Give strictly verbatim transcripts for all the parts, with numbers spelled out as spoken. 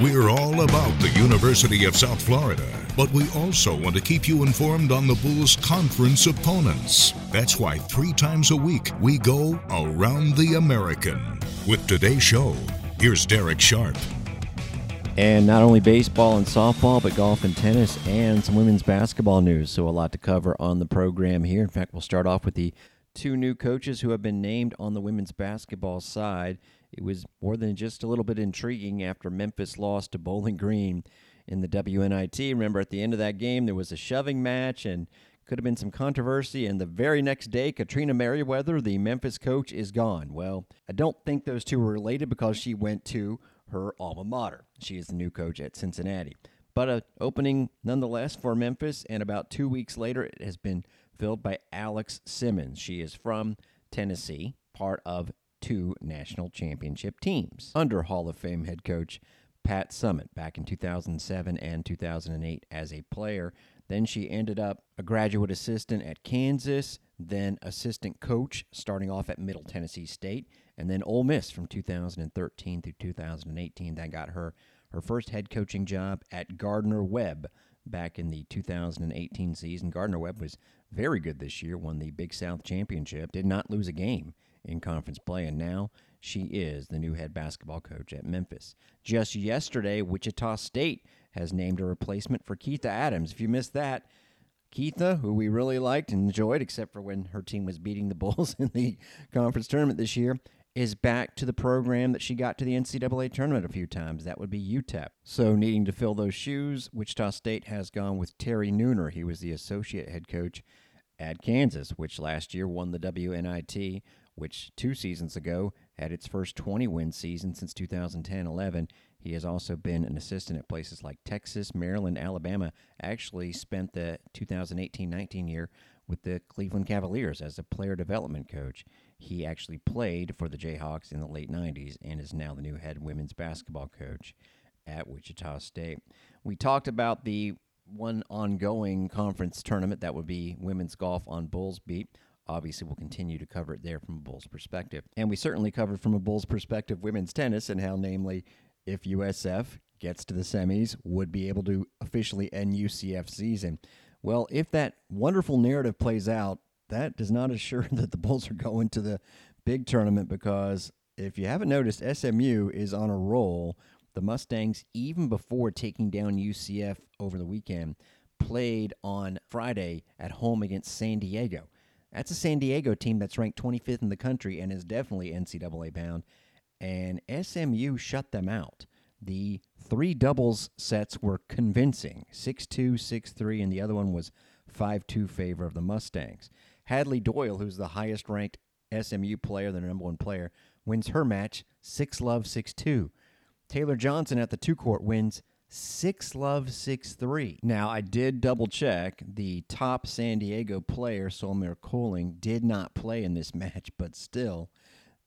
We're all about the University of South Florida, but we also want to keep you informed on the Bulls' conference opponents. That's why three times a week we go Around the American. With today's show, here's Derek Sharp. And not only baseball and softball, but golf and tennis and some women's basketball news. So a lot to cover on the program here. In fact, we'll start off with the two new coaches who have been named on the women's basketball side. It was more than just a little bit intriguing after Memphis lost to Bowling Green in the W N I T. Remember, at the end of that game, there was a shoving match and could have been some controversy. And the very next day, Katrina Merriweather, the Memphis coach, is gone. Well, I don't think those two were related because she went to her alma mater. She is the new coach at Cincinnati. But an opening nonetheless for Memphis, and about two weeks later, it has been filled by Alex Simmons. She is from Tennessee, part of two national championship teams, under Hall of Fame head coach Pat Summitt back in two thousand seven and two thousand eight as a player. Then she ended up a graduate assistant at Kansas, then assistant coach starting off at Middle Tennessee State, and then Ole Miss from two thousand thirteen through two thousand eighteen. That got her her first head coaching job at Gardner-Webb back in the two thousand eighteen season. Gardner-Webb was very good this year, won the Big South Championship, did not lose a game in conference play, and now she is the new head basketball coach at Memphis. Just yesterday, Wichita State has named a replacement for Keitha Adams. If you missed that, Keitha, who we really liked and enjoyed, except for when her team was beating the Bulls in the conference tournament this year, is back to the program that she got to the N C double A tournament a few times. That would be U T E P. So needing to fill those shoes, Wichita State has gone with Terry Nooner. He was the associate head coach at Kansas, which last year won the W N I T, which two seasons ago had its first twenty-win season since two thousand ten eleven. He has also been an assistant at places like Texas, Maryland, Alabama. Actually spent the two thousand eighteen nineteen year with the Cleveland Cavaliers as a player development coach. He actually played for the Jayhawks in the late nineties and is now the new head women's basketball coach at Wichita State. We talked about the one ongoing conference tournament that would be women's golf on Bulls Beat. Obviously, we'll continue to cover it there from a Bulls perspective. And we certainly covered from a Bulls perspective women's tennis and how, namely, if U S F gets to the semis, would be able to officially end U C F season. Well, if that wonderful narrative plays out, that does not assure that the Bulls are going to the big tournament, because if you haven't noticed, S M U is on a roll. The Mustangs, even before taking down U C F over the weekend, played on Friday at home against San Diego. That's a San Diego team that's ranked twenty-fifth in the country and is definitely N C double A bound. And S M U shut them out. The three doubles sets were convincing, six two, six three, and the other one was five two favor of the Mustangs. Hadley Doyle, who's the highest-ranked S M U player, the number one player, wins her match six love, six two. Taylor Johnson at the two-court wins six love, six three. Now, I did double-check. The top San Diego player, Solmere Kuling, did not play in this match, but still,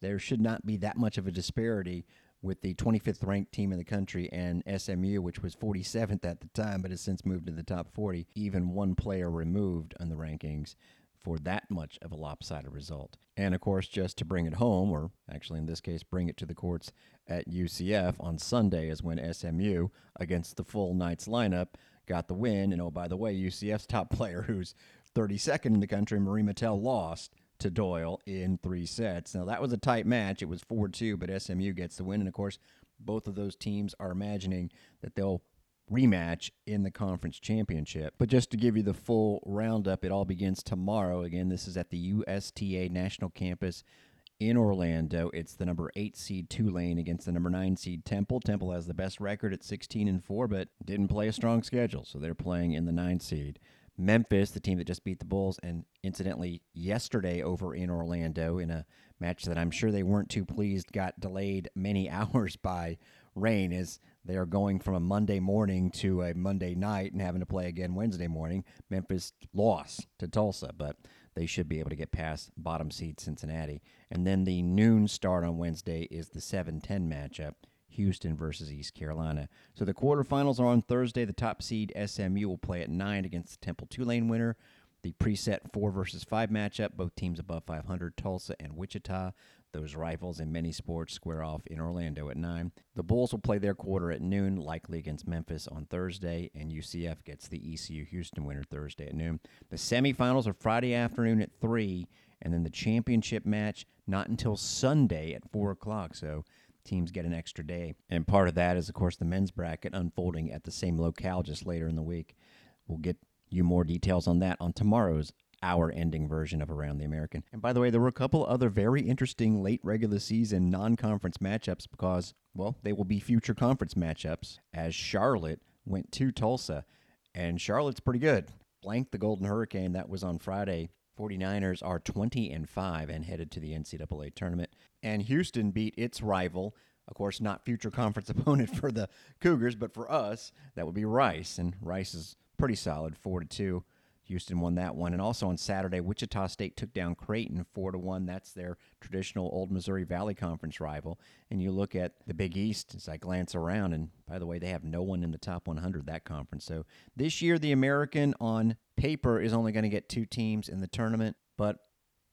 there should not be that much of a disparity with the twenty-fifth-ranked team in the country and S M U, which was forty-seventh at the time, but has since moved to the top forty, even one player removed on the rankings for that much of a lopsided result. And, of course, just to bring it home, or actually in this case bring it to the courts at U C F, on Sunday is when S M U, against the full night's lineup, got the win. And, oh, by the way, U C F's top player, who's thirty-second in the country, Marie Mattel, lost to Doyle in three sets. Now, that was a tight match. It was four two, but S M U gets the win. And, of course, both of those teams are imagining that they'll rematch in the conference championship. But just to give you the full roundup, it all begins tomorrow. Again, this is at the U S T A National Campus in Orlando. It's the number eight seed Tulane against the number nine seed Temple. Temple has the best record at sixteen and four, but didn't play a strong schedule, so they're playing in the nine seed. Memphis, the team that just beat the Bulls, and incidentally yesterday over in Orlando in a match that I'm sure they weren't too pleased, got delayed many hours by rain, as they are going from a Monday morning to a Monday night and having to play again Wednesday morning. Memphis lost to Tulsa, but they should be able to get past bottom seed Cincinnati. And then the noon start on Wednesday is the seven ten matchup, Houston versus East Carolina. So the quarterfinals are on Thursday. The top seed S M U will play at nine against the Temple Tulane winner. The preset four versus five matchup, both teams above five hundred, Tulsa and Wichita. Those rivals in many sports square off in Orlando at nine. The Bulls will play their quarter at noon, likely against Memphis on Thursday, and U C F gets the E C U Houston winner Thursday at noon. The semifinals are Friday afternoon at three, and then the championship match not until Sunday at four o'clock, so teams get an extra day. And part of that is, of course, the men's bracket unfolding at the same locale just later in the week. We'll get you more details on that on tomorrow's hour-ending version of Around the American. And by the way, there were a couple other very interesting late regular season non-conference matchups because, well, they will be future conference matchups as Charlotte went to Tulsa. And Charlotte's pretty good. Blanked the Golden Hurricane. That was on Friday. forty-niners are twenty and five and headed to the N C double A tournament. And Houston beat its rival, of course, not future conference opponent for the Cougars, but for us, that would be Rice. And Rice is pretty solid, four to two. Houston won that one. And also on Saturday, Wichita State took down Creighton four to one. That's their traditional Old Missouri Valley Conference rival. And you look at the Big East as I glance around, and by the way, they have no one in the top one hundred, that conference. So this year, the American on paper is only going to get two teams in the tournament, but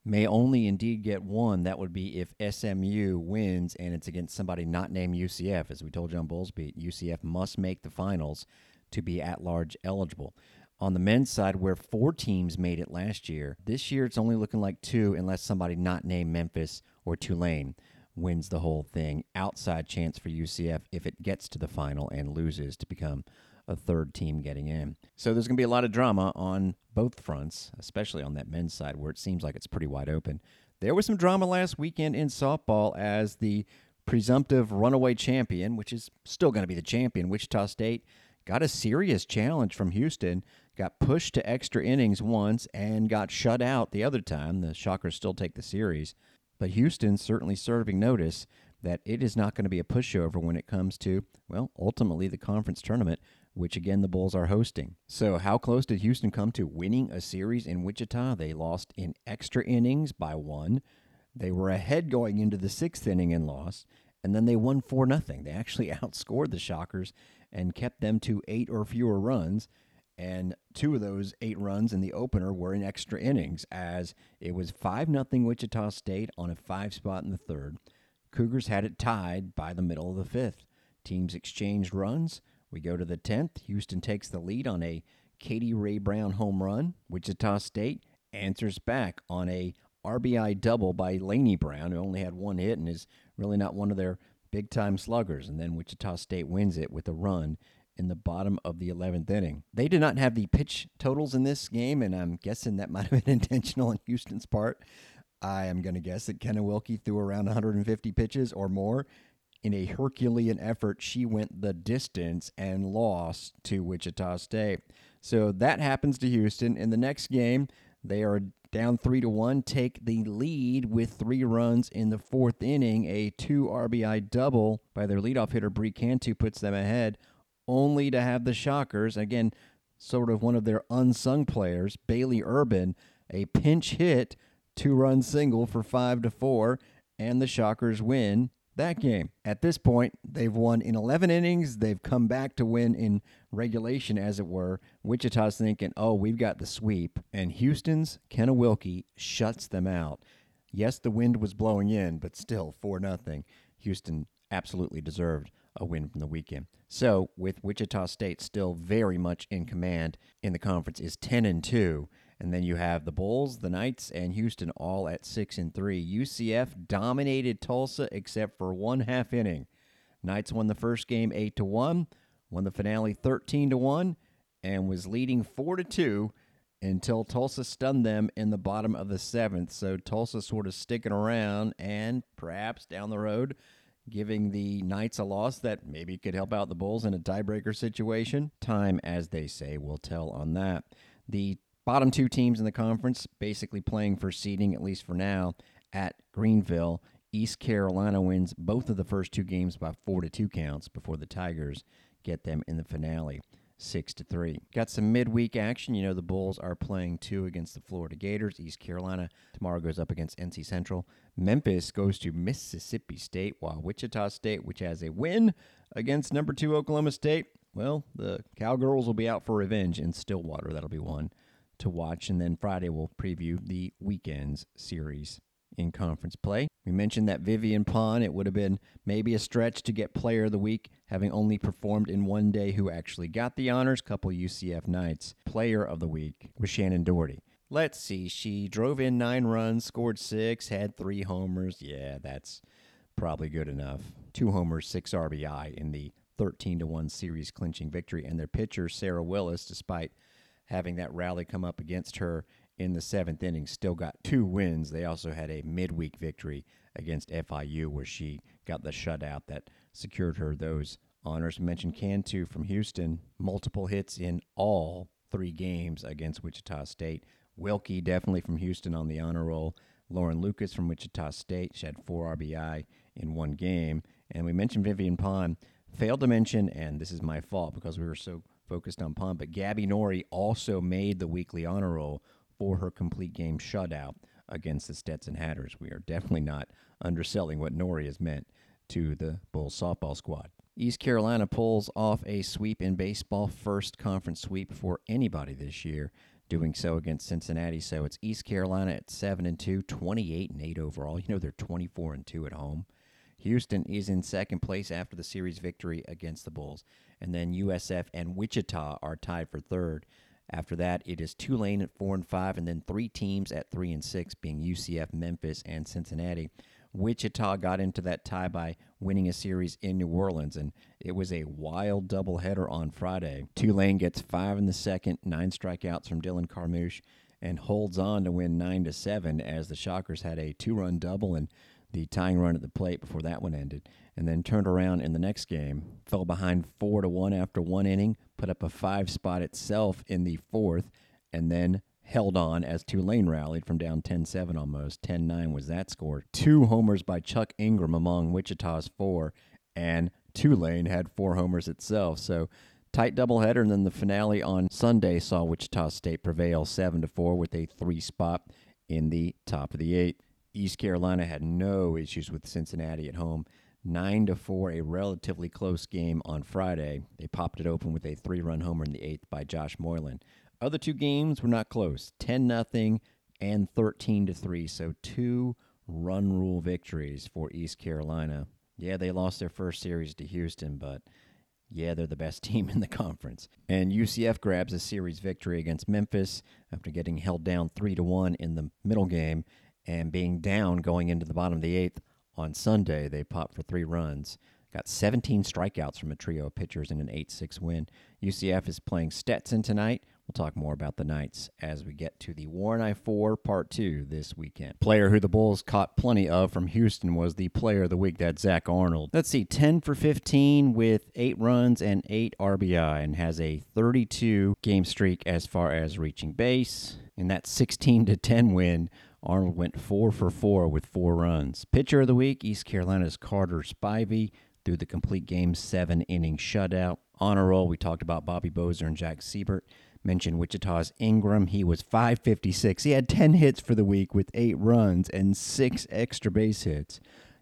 may only indeed get one. That would be if S M U wins and it's against somebody not named U C F. As we told you on Bulls Beat, U C F must make the finals to be at-large eligible. On the men's side, where four teams made it last year, this year it's only looking like two unless somebody not named Memphis or Tulane wins the whole thing. Outside chance for U C F if it gets to the final and loses to become a third team getting in. So there's going to be a lot of drama on both fronts, especially on that men's side where it seems like it's pretty wide open. There was some drama last weekend in softball as the presumptive runaway champion, which is still going to be the champion, Wichita State, got a serious challenge from Houston, got pushed to extra innings once, and got shut out the other time. The Shockers still take the series. But Houston's certainly serving notice that it is not going to be a pushover when it comes to, well, ultimately the conference tournament, which again the Bulls are hosting. So how close did Houston come to winning a series in Wichita? They lost in extra innings by one. They were ahead going into the sixth inning and lost. And then they won four nothing. They actually outscored the Shockers and kept them to eight or fewer runs, and two of those eight runs in the opener were in extra innings, as it was five nothing Wichita State on a five spot in the third. Cougars had it tied by the middle of the fifth. Teams exchanged runs. We go to the tenth. Houston takes the lead on a Katie Ray Brown home run. Wichita State answers back on a R B I double by Laney Brown, who only had one hit and is really not one of their big-time sluggers, and then Wichita State wins it with a run in the bottom of the eleventh inning. They did not have the pitch totals in this game, and I'm guessing that might have been intentional on Houston's part. I am going to guess that Kenna Wilkie threw around one hundred fifty pitches or more. In a Herculean effort, she went the distance and lost to Wichita State. So that happens to Houston. In the next game, they are down three to one, take the lead with three runs in the fourth inning. A two R B I double by their leadoff hitter, Bree Cantu, puts them ahead, only to have the Shockers, again, sort of one of their unsung players, Bailey Urban, a pinch hit, two-run single for five to four, and the Shockers win that game. At this point, they've won in eleven innings. They've come back to win in regulation, as it were. Wichita's thinking, oh, we've got the sweep. And Houston's Kenna Wilkie shuts them out. Yes, the wind was blowing in, but still four nothing. Houston absolutely deserved a win from the weekend. So with Wichita State still very much in command in the conference is ten and two. And then you have the Bulls, the Knights, and Houston all at six and three. U C F dominated Tulsa except for one half inning. Knights won the first game eight to one, won the finale thirteen to one, and was leading four to two until Tulsa stunned them in the bottom of the seventh. So Tulsa sort of sticking around and perhaps down the road giving the Knights a loss that maybe could help out the Bulls in a tiebreaker situation. Time, as they say, will tell on that. The bottom two teams in the conference basically playing for seeding, at least for now, at Greenville. East Carolina wins both of the first two games by four to two counts before the Tigers get them in the finale, six to three. Got some midweek action. You know the Bulls are playing two against the Florida Gators. East Carolina tomorrow goes up against N C Central. Memphis goes to Mississippi State, while Wichita State, which has a win against number two Oklahoma State, well, the Cowgirls will be out for revenge in Stillwater. That'll be one to watch, and then Friday we'll preview the weekend's series. in conference play. We mentioned that Vivian Pond, it would have been maybe a stretch to get player of the week, having only performed in one day, who actually got the honors, couple U C F nights. Player of the week was Shannon Doherty. Let's see, she drove in nine runs, scored six, had three homers. Yeah, that's probably good enough. Two homers, six R B I in the thirteen to one series clinching victory. And their pitcher, Sarah Willis, despite having that rally come up against her in the seventh inning, still got two wins. They also had a midweek victory against F I U where she got the shutout that secured her those honors. Mentioned Cantu from Houston, multiple hits in all three games against Wichita State. Wilkie, definitely from Houston, on the honor roll. Lauren Lucas from Wichita State, she had four R B I in one game. And we mentioned Vivian Pond. Failed to mention, and this is my fault because we were so focused on Pond, but Gabby Norrie also made the weekly honor roll for her complete game shutout against the Stetson Hatters. We are definitely not underselling what Norrie has meant to the Bulls softball squad. East Carolina pulls off a sweep in baseball, first conference sweep for anybody this year, doing so against Cincinnati. So it's East Carolina at seven and two, twenty-eight and eight overall. You know they're twenty-four and two at home. Houston is in second place after the series victory against the Bulls. And then U S F and Wichita are tied for third. After that, it is Tulane at four and five, and then three teams at three and six, being U C F, Memphis, and Cincinnati. Wichita got into that tie by winning a series in New Orleans, and it was a wild doubleheader on Friday. Tulane gets five in the second, nine strikeouts from Dylan Carmouche, and holds on to win nine to seven as the Shockers had a two-run double and the tying run at the plate before that one ended, and then turned around in the next game, fell behind four to one after one inning, put up a five spot itself in the fourth, and then held on as Tulane rallied from down ten seven almost. ten nine was that score. Two homers by Chuck Ingram among Wichita's four, and Tulane had four homers itself. So tight doubleheader, and then the finale on Sunday saw Wichita State prevail seven to four with a three spot in the top of the eighth. East Carolina had no issues with Cincinnati at home. nine to four, a relatively close game on Friday. They popped it open with a three-run homer in the eighth by Josh Moylan. Other two games were not close, ten nothing and thirteen to three, so two run rule victories for East Carolina. Yeah, they lost their first series to Houston, but yeah, they're the best team in the conference. And U C F grabs a series victory against Memphis after getting held down three to one in the middle game and being down going into the bottom of the eighth. On Sunday, they popped for three runs, got seventeen strikeouts from a trio of pitchers in an eight six win. U C F is playing Stetson tonight. We'll talk more about the Knights as we get to the Warren I four Part two this weekend. Player who the Bulls caught plenty of from Houston was the player of the week, that's Zach Arnold. Let's see, ten for fifteen with eight runs and eight R B I, and has a thirty-two game streak as far as reaching base. In that sixteen to ten win, Arnold went four for four with four runs. Pitcher of the week, East Carolina's Carter Spivey, through the complete game seven-inning shutout. Honor roll, we talked about Bobby Bozer and Jack Siebert. Mentioned Wichita's Ingram. He was five fifty-six. He had ten hits for the week with eight runs and six extra base hits.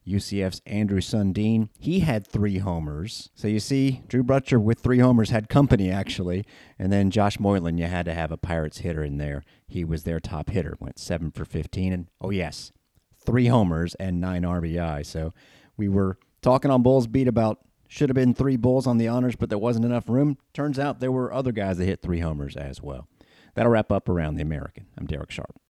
U C F's Andrew Sundin, he had three homers. So you see, Drew Butcher with three homers had company, actually. And then Josh Moylan, you had to have a Pirates hitter in there. He was their top hitter, went seven for fifteen. And, oh, yes, three homers and nine R B I. So we were talking on Bulls Beat about should have been three Bulls on the honors, but there wasn't enough room. Turns out there were other guys that hit three homers as well. That'll wrap up Around the American. I'm Derek Sharp.